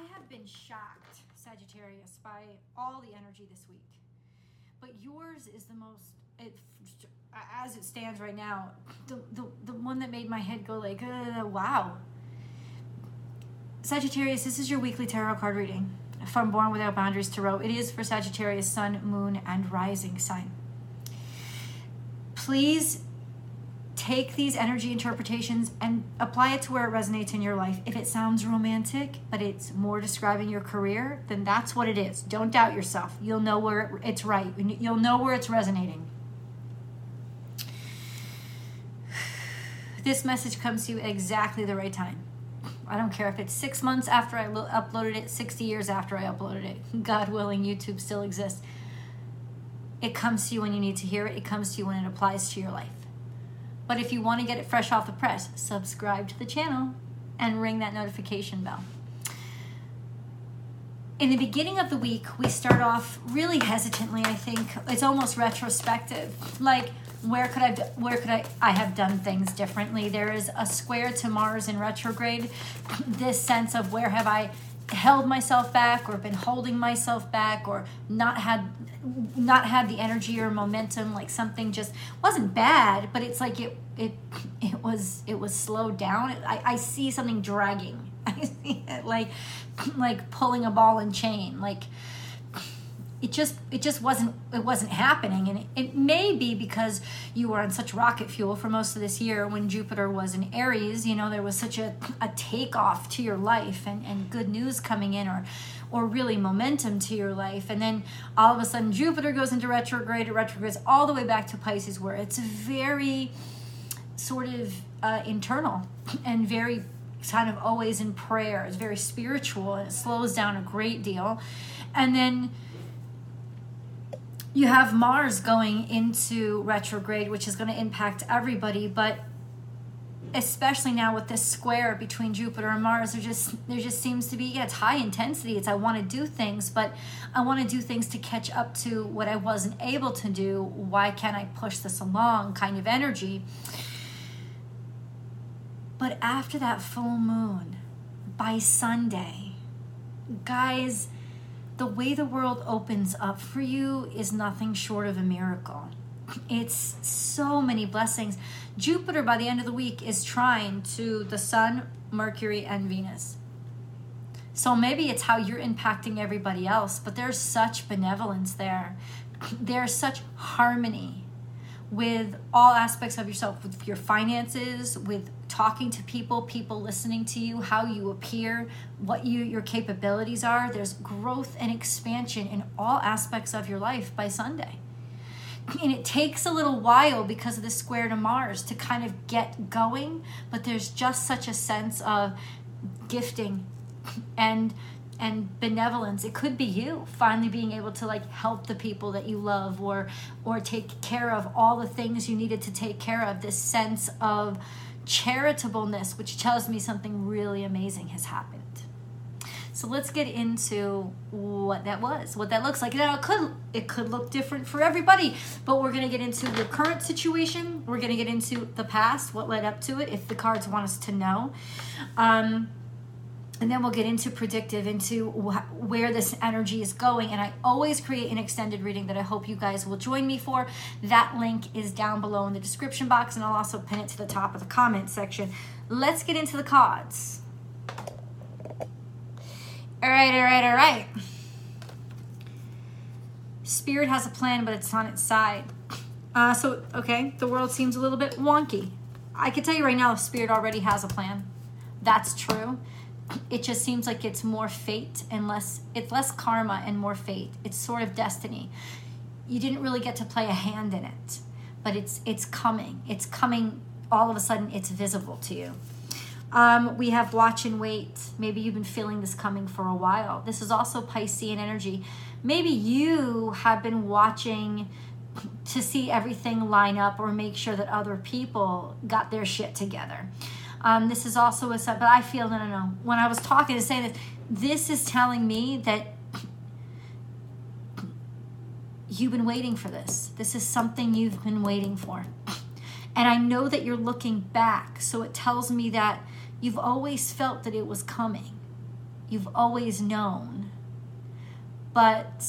I have been shocked, Sagittarius, by all the energy this week. But yours is the most, as it stands right now, the one that made my head go like, wow. Sagittarius, this is your weekly tarot card reading from Born Without Boundaries Tarot. It is for Sagittarius, sun, moon, and rising sign. Please take these energy interpretations and apply it to where it resonates in your life. If it sounds romantic, but it's more describing your career, then that's what it is. Don't doubt yourself. You'll know where it's right. You'll know where it's resonating. This message comes to you at exactly the right time. I don't care if it's 6 months after I uploaded it, 60 years after I uploaded it. God willing, YouTube still exists. It comes to you when you need to hear it. It comes to you when it applies to your life. But if you want to get it fresh off the press, subscribe to the channel and ring that notification bell. In the beginning of the week, we start off really hesitantly, I think. It's almost retrospective. Like, where could I have done things differently? There is a square to Mars in retrograde. This sense of where have I held myself back or been holding myself back or not had the energy or momentum, like something just wasn't bad, but it's like it was slowed down. I see something dragging. I see it like pulling a ball and chain. Like it just wasn't happening. And it may be because you were on such rocket fuel for most of this year when Jupiter was in Aries. You know, there was such a takeoff to your life and good news coming in or really momentum to your life. And then all of a sudden Jupiter goes into retrograde. It retrogrades all the way back to Pisces, where it's very sort of internal and very kind of always in prayer. It's very spiritual, and it slows down a great deal. And then you have Mars going into retrograde, which is going to impact everybody, but especially now with this square between Jupiter and Mars, there just seems to be, it's high intensity. It's I want to do things, but I want to do things to catch up to what I wasn't able to do. Why can't I push this along kind of energy? But after that full moon, by Sunday, guys, the way the world opens up for you is nothing short of a miracle. It's so many blessings. Jupiter, by the end of the week, is trine to the Sun, Mercury, and Venus. So maybe it's how you're impacting everybody else, but there's such benevolence there. There's such harmony with all aspects of yourself, with your finances, with talking to people listening to you, how you appear, what your capabilities are. There's growth and expansion in all aspects of your life by Sunday. And it takes a little while because of the square to Mars to kind of get going, but there's just such a sense of gifting and benevolence. It could be you finally being able to like help the people that you love or take care of all the things you needed to take care of. This sense of charitableness, which tells me something really amazing has happened. So let's get into what that was, what that looks like. Now it could look different for everybody, but we're going to get into the current situation. We're going to get into the past, what led up to it, if the cards want us to know. And then we'll get into predictive, into where this energy is going. And I always create an extended reading that I hope you guys will join me for. That link is down below in the description box, and I'll also pin it to the top of the comment section. Let's get into the cards. All right. Spirit has a plan, but it's on its side. The world seems a little bit wonky. I can tell you right now, Spirit already has a plan. That's true. It just seems like it's more fate and less karma and more fate. It's sort of destiny. You didn't really get to play a hand in it, but it's coming. It's coming all of a sudden. It's visible to you. We have watch and wait. Maybe you've been feeling this coming for a while. This is also Piscean energy. Maybe you have been watching to see everything line up or make sure that other people got their shit together. This is also a set, but I feel, no. When I was talking and saying this is telling me that you've been waiting for this. This is something you've been waiting for. And I know that you're looking back, so it tells me that you've always felt that it was coming. you've always known. But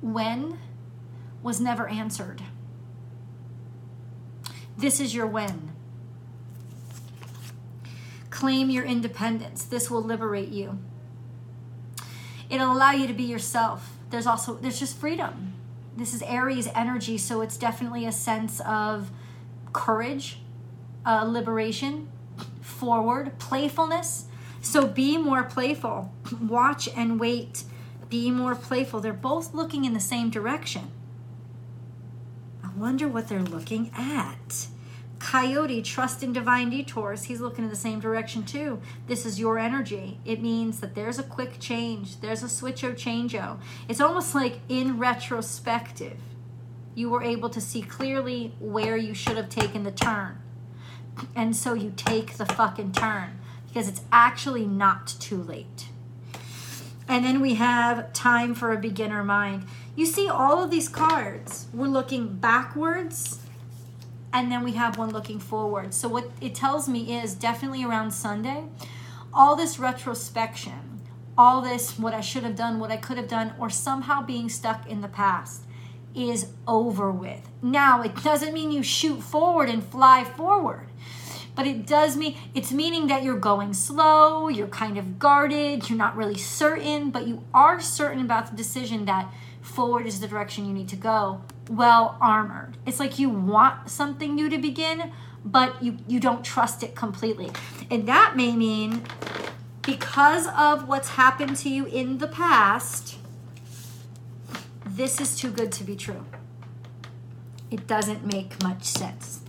when was never answered. This is your when. Claim your independence. This will liberate you. It'll allow you to be yourself. There's just freedom. This is Aries energy, so it's definitely a sense of courage, liberation, forward, playfulness. So be more playful. Watch and wait. Be more playful. They're both looking in the same direction. I wonder what they're looking at. Coyote, trust in divine detours. He's looking in the same direction too. This is your energy. It means that there's a quick change. There's a switcho changeo. It's almost like in retrospective, you were able to see clearly where you should have taken the turn. And so you take the fucking turn because it's actually not too late. And then we have time for a beginner mind. You see all of these cards. We're looking backwards, and then we have one looking forward. So what it tells me is definitely around Sunday, all this retrospection, all this what I should have done, what I could have done, or somehow being stuck in the past is over with. Now, it doesn't mean you shoot forward and fly forward. But it does mean, it's meaning that you're going slow, you're kind of guarded, you're not really certain, but you are certain about the decision that forward is the direction you need to go, well armored. It's like you want something new to begin, but you don't trust it completely. And that may mean because of what's happened to you in the past, this is too good to be true. It doesn't make much sense.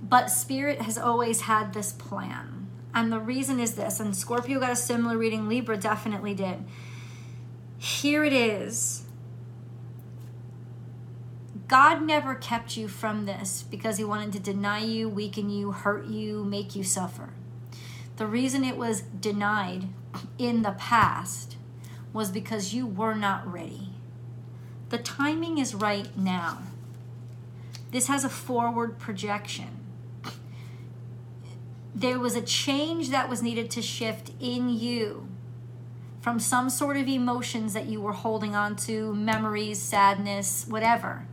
But Spirit has always had this plan. And the reason is this. And Scorpio got a similar reading. Libra definitely did. Here it is. God never kept you from this because he wanted to deny you, weaken you, hurt you, make you suffer. The reason it was denied in the past was because you were not ready. The timing is right now. This has a forward projection. There was a change that was needed to shift in you from some sort of emotions that you were holding on to, memories, sadness, whatever.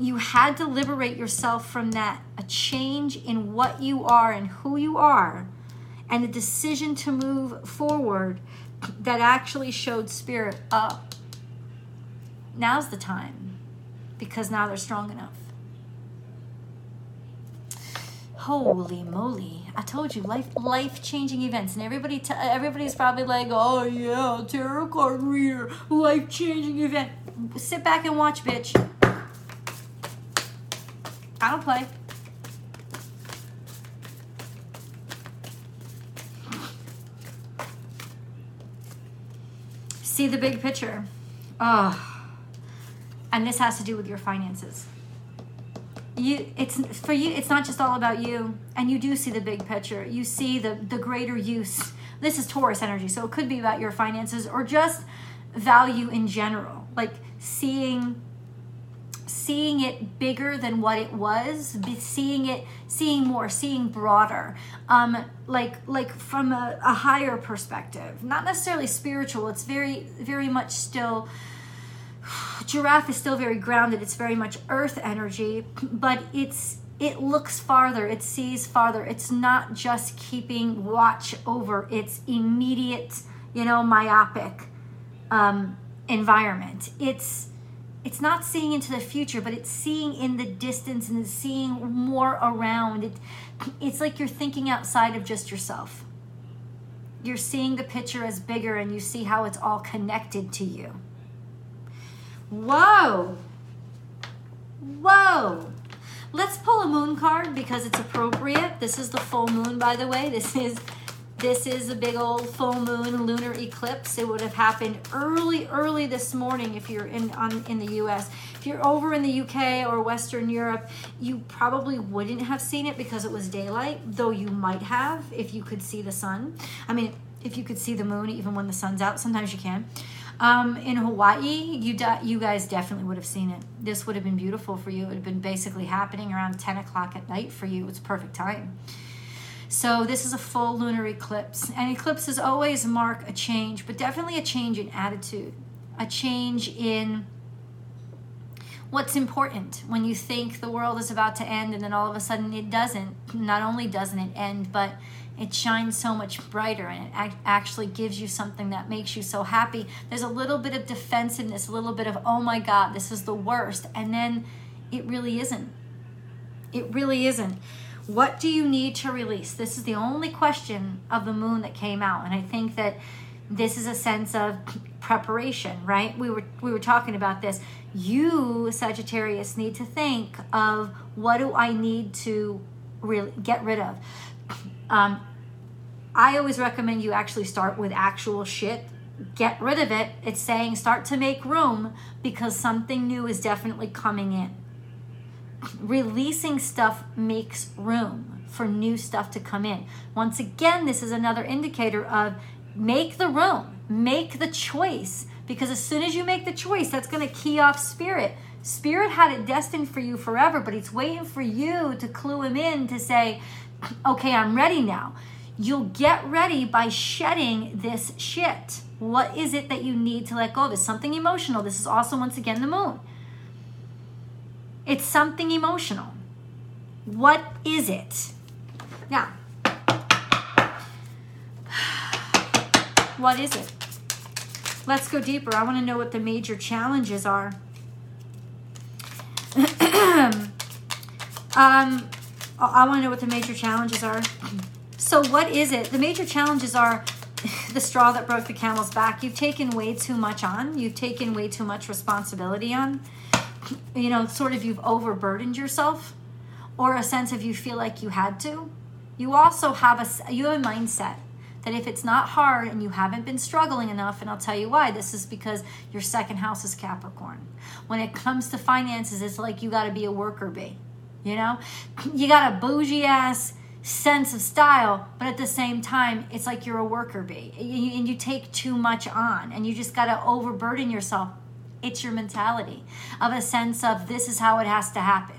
You had to liberate yourself from that, a change in what you are and who you are, and the decision to move forward that actually showed Spirit up. Now's the time, because now they're strong enough. Holy moly. I told you, life-changing events. And everybody's probably like, oh, yeah, tarot card reader, life-changing event. Sit back and watch, bitch. I don't play. See the big picture. Oh. And this has to do with your finances. It's not just all about you, and you do see the big picture. You see the greater use. This is Taurus energy, so it could be about your finances or just value in general, like seeing it bigger than what it was, seeing broader, like from a higher perspective, not necessarily spiritual. It's very, very much still. Giraffe is still very grounded. It's very much earth energy, but it looks farther. It sees farther. It's not just keeping watch over its immediate, myopic environment. It's not seeing into the future, but it's seeing in the distance and seeing more around. It's like you're thinking outside of just yourself. You're seeing the picture as bigger, and you see how it's all connected to you. Whoa. Let's pull a moon card because it's appropriate. This is the full moon, by the way. This is a big old full moon lunar eclipse. It would have happened early this morning if you're in the US. If you're over in the UK or Western Europe, you probably wouldn't have seen it because it was daylight, though you might have if you could see the sun. I mean, if you could see the moon even when the sun's out, sometimes you can. In Hawaii, you guys definitely would have seen it. This would have been beautiful for you. It would have been basically happening around 10 o'clock at night for you. It's perfect time. So this is a full lunar eclipse. And eclipses always mark a change, but definitely a change in attitude, a change in what's important. When you think the world is about to end and then all of a sudden it doesn't, not only doesn't it end, but it shines so much brighter, and it actually gives you something that makes you so happy. There's a little bit of defensiveness, a little bit of, oh my God, this is the worst. And then it really isn't. It really isn't. What do you need to release? This is the only question of the moon that came out. And I think that this is a sense of preparation, right? We were talking about this. You, Sagittarius, need to think of, what do I need to really get rid of? I always recommend you actually start with actual shit. Get rid of it. It's saying start to make room, because something new is definitely coming in. Releasing stuff makes room for new stuff to come in. Once again, this is another indicator of make the room, make the choice, because as soon as you make the choice, that's going to key off Spirit. Spirit had it destined for you forever, but it's waiting for you to clue him in to say, okay, I'm ready now. You'll get ready by shedding this shit. What is it that you need to let go of? It's something emotional. This is also, once again, the moon. It's something emotional. What is it? Now, what is it? Let's go deeper. I want to know what the major challenges are. I want to know what the major challenges are. So what is it? The major challenges are the straw that broke the camel's back. You've taken way too much on. You've taken way too much responsibility on. You know, sort of you've overburdened yourself, or a sense of you feel like you had to. You also have a mindset that if it's not hard and you haven't been struggling enough, and I'll tell you why, this is because your second house is Capricorn. When it comes to finances, it's like you got to be a worker bee. You know, you got a bougie ass sense of style, but at the same time, it's like you're a worker bee and you take too much on, and you just got to overburden yourself. It's your mentality of a sense of this is how it has to happen.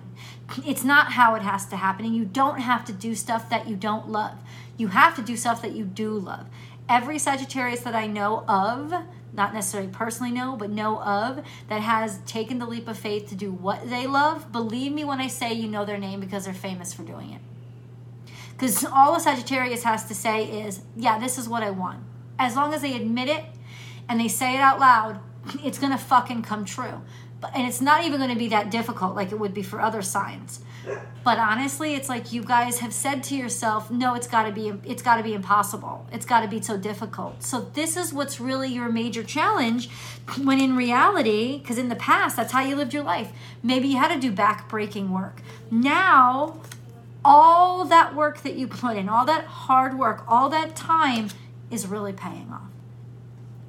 It's not how it has to happen, and you don't have to do stuff that you don't love. You have to do stuff that you do love. Every Sagittarius that I know of, not necessarily personally know, but know of, that has taken the leap of faith to do what they love, believe me when I say you know their name, because they're famous for doing it. Because all a Sagittarius has to say is, yeah, this is what I want. As long as they admit it and they say it out loud, it's going to fucking come true. And it's not even going to be that difficult like it would be for other signs. But honestly, it's like you guys have said to yourself, no, it's got to be impossible. It's got to be so difficult. So this is what's really your major challenge, when in reality, because in the past, that's how you lived your life. Maybe you had to do back-breaking work. Now, all that work that you put in, all that hard work, all that time is really paying off.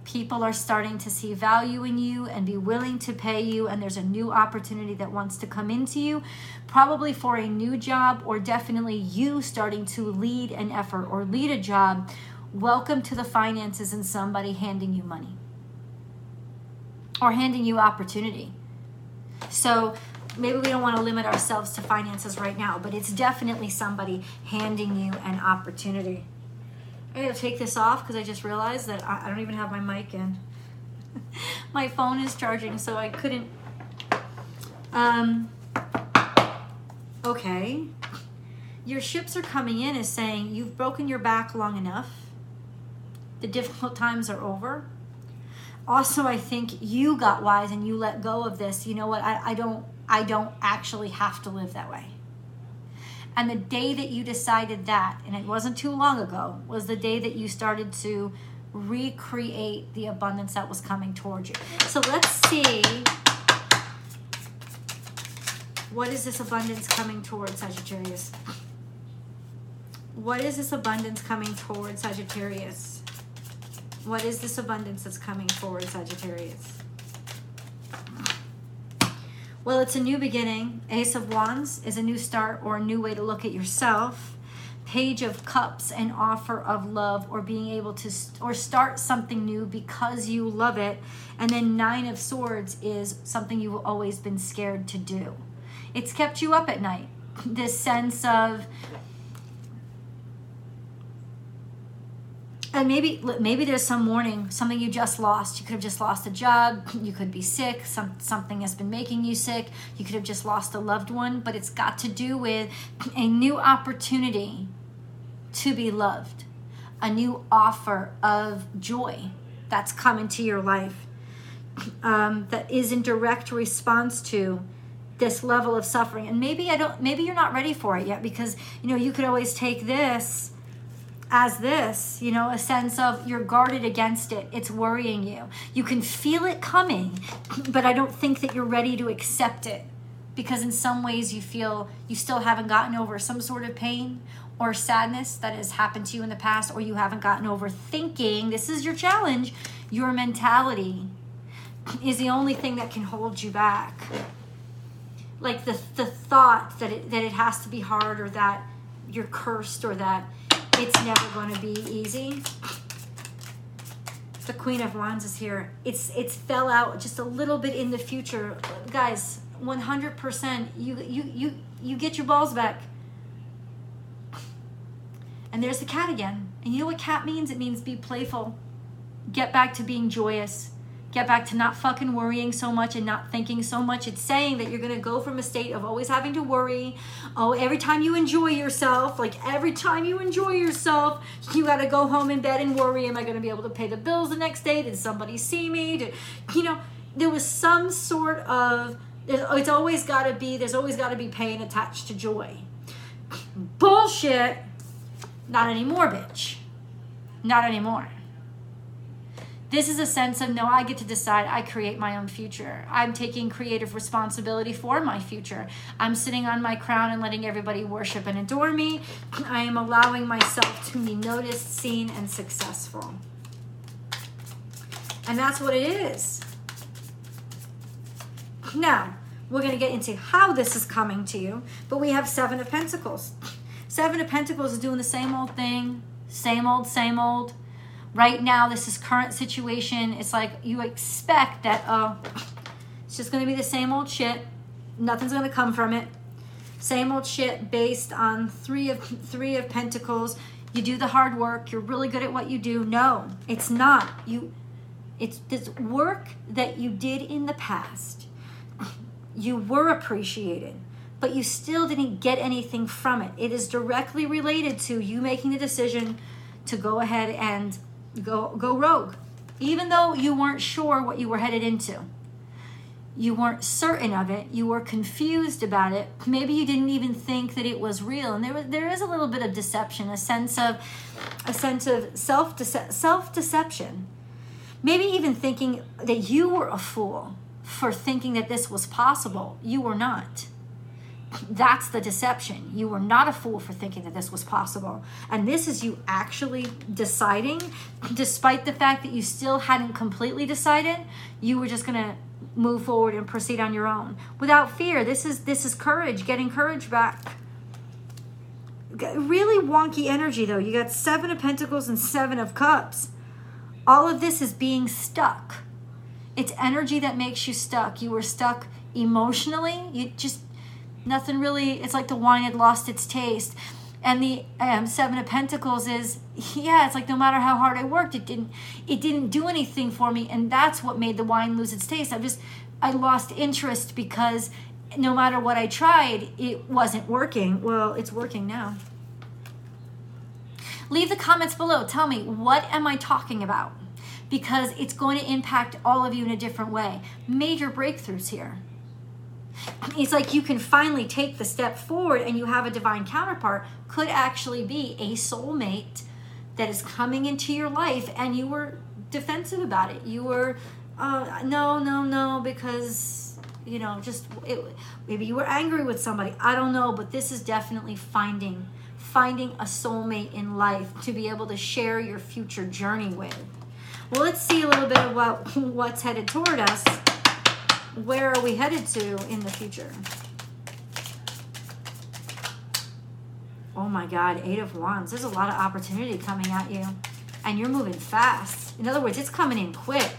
People are starting to see value in you and be willing to pay you, and there's a new opportunity that wants to come into you, probably for a new job, or definitely you starting to lead an effort or lead a job. Welcome to the finances and somebody handing you money or handing you opportunity. So maybe we don't want to limit ourselves to finances right now, but it's definitely somebody handing you an opportunity. I gotta take this off because I just realized that I don't even have my mic in. My phone is charging, so I couldn't. Okay. Your ships are coming in as saying you've broken your back long enough. The difficult times are over. Also, I think you got wise and you let go of this. You know what? I don't actually have to live that way. And the day that you decided that, and it wasn't too long ago, was the day that you started to recreate the abundance that was coming towards you. So let's see, what is this abundance coming towards, Sagittarius? What is this abundance coming towards, Sagittarius? What is this abundance that's coming forward, Sagittarius? Well, it's a new beginning. Ace of Wands is a new start or a new way to look at yourself. Page of Cups, an offer of love or being able to start something new because you love it. And then Nine of Swords is something you've always been scared to do. It's kept you up at night. This sense of, and maybe there's some warning, something you just lost. You could have just lost a job. You could be sick. Something has been making you sick. You could have just lost a loved one. But it's got to do with a new opportunity to be loved, a new offer of joy that's come into your life that is in direct response to this level of suffering. And maybe you're not ready for it yet, because you could always take this as this, a sense of you're guarded against it. It's worrying you. You can feel it coming, but I don't think that you're ready to accept it, because in some ways you feel you still haven't gotten over some sort of pain or sadness that has happened to you in the past, or you haven't gotten over thinking, this is your challenge. Your mentality is the only thing that can hold you back. Like the thought that it has to be hard, or that you're cursed, or that it's never going to be easy. The Queen of Wands is here. It's fell out just a little bit in the future. Guys, 100%, you get your balls back. And there's the cat again. And you know what cat means? It means be playful. Get back to being joyous. Get back to not fucking worrying so much and not thinking so much. It's saying that you're going to go from a state of always having to worry. Oh, every time you enjoy yourself, you got to go home in bed and worry. Am I going to be able to pay the bills the next day? Did somebody see me? There was some sort of, there's always got to be pain attached to joy. Bullshit. Not anymore, bitch. Not anymore. This is a sense of, no, I get to decide. I create my own future. I'm taking creative responsibility for my future. I'm sitting on my crown and letting everybody worship and adore me. I am allowing myself to be noticed, seen, and successful. And that's what it is. Now, we're going to get into how this is coming to you, but we have Seven of Pentacles. Seven of Pentacles is doing the same old thing, same old, same old. Right now, this is current situation. It's like you expect that, it's just going to be the same old shit. Nothing's going to come from it. Same old shit based on three of Pentacles. You do the hard work. You're really good at what you do. No, it's not. It's this work that you did in the past. You were appreciated, but you still didn't get anything from it. It is directly related to you making the decision to go ahead and go rogue, even though you weren't sure what you were headed into. You weren't certain of it. You were confused about it. Maybe you didn't even think that it was real. And there is a little bit of deception, a sense of self-deception. Maybe even thinking that you were a fool for thinking that this was possible. You were not. That's the deception. You were not a fool for thinking that this was possible. And this is you actually deciding, despite the fact that you still hadn't completely decided, you were just going to move forward and proceed on your own without fear. This is courage, getting courage back. Really wonky energy, though. You got Seven of Pentacles and Seven of Cups. All of this is being stuck. It's energy that makes you stuck. You were stuck emotionally. Nothing really, it's like the wine had lost its taste. And the Seven of Pentacles is, it's like no matter how hard I worked, it didn't do anything for me. And that's what made the wine lose its taste. I lost interest because no matter what I tried, it wasn't working. Well, it's working now. Leave the comments below. Tell me, what am I talking about? Because it's going to impact all of you in a different way. Major breakthroughs here. It's like you can finally take the step forward and you have a divine counterpart. Could actually be a soulmate that is coming into your life, and you were defensive about it. You were, no, because, maybe you were angry with somebody. I don't know, but this is definitely finding a soulmate in life to be able to share your future journey with. Well, let's see a little bit of what's headed toward us. Where are we headed to in the future? Oh my God, 8 of Wands. There's a lot of opportunity coming at you. And you're moving fast. In other words, it's coming in quick.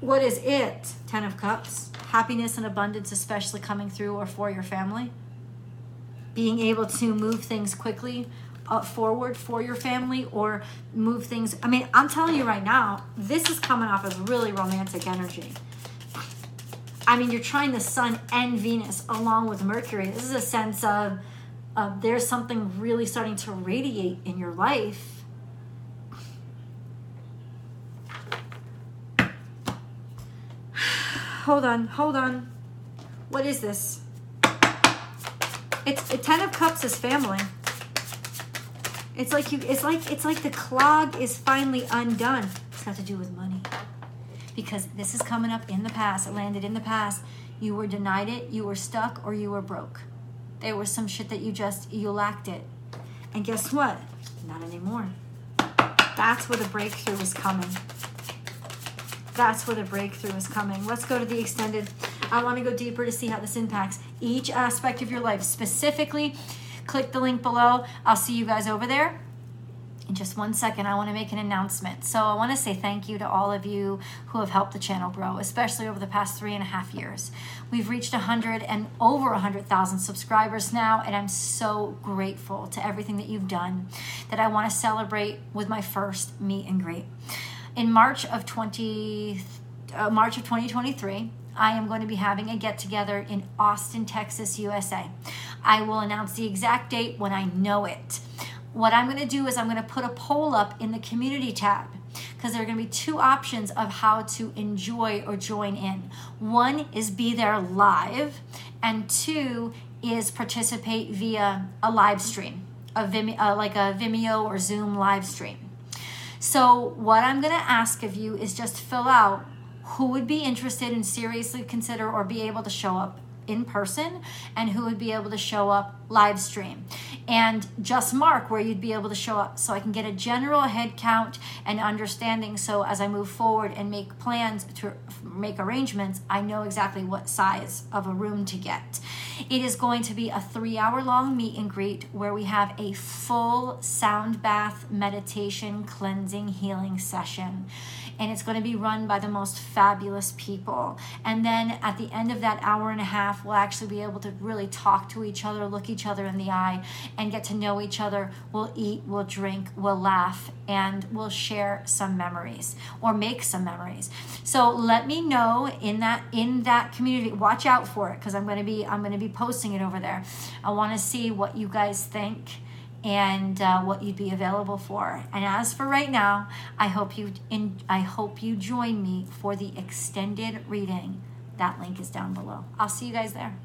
What is it? 10 of Cups. Happiness and abundance especially coming through or for your family. Being able to move things quickly forward for your family or move things. I mean, I'm telling you right now, this is coming off as really romantic energy. I mean, you're trying the Sun and Venus along with Mercury. This is a sense of there's something really starting to radiate in your life. Hold on. What is this? It's 10 of Cups is family. It's like the clog is finally undone. It's got to do with money. Because this is coming up in the past. It landed in the past. You were denied it, you were stuck, or you were broke. There was some shit that you lacked it. And guess what? Not anymore. That's where the breakthrough is coming. That's where the breakthrough is coming. Let's go to the extended. I want to go deeper to see how this impacts each aspect of your life. Specifically, click the link below. I'll see you guys over there. In just 1 second, I want to make an announcement. So I want to say thank you to all of you who have helped the channel grow, especially over the past 3.5 years. We've reached 100 and over 100,000 subscribers now, and I'm so grateful to everything that you've done that I want to celebrate with my first meet and greet. In March of 2023, I am going to be having a get-together in Austin, Texas, USA. I will announce the exact date when I know it. What I'm going to do is I'm going to put a poll up in the community tab because there are going to be 2 options of how to enjoy or join in. 1 is be there live, and 2 is participate via a live stream, like a Vimeo or Zoom live stream. So what I'm going to ask of you is just fill out who would be interested and seriously consider or be able to show up in person and who would be able to show up live stream. And just mark where you'd be able to show up so I can get a general head count and understanding, so as I move forward and make plans to make arrangements, I know exactly what size of a room to get. It is going to be a 3-hour-long meet and greet where we have a full sound bath, meditation, cleansing, healing session. And it's going to be run by the most fabulous people. And then at the end of that 1.5 hours, we'll actually be able to really talk to each other, look each other in the eye, and get to know each other. We'll eat, we'll drink, we'll laugh, and we'll share some memories or make some memories. So let me know in that community. Watch out for it because I'm going to be posting it over there. I want to see what you guys think and what you'd be available for. And as for right now, I hope you join me for the extended reading. That link is down below. I'll see you guys there.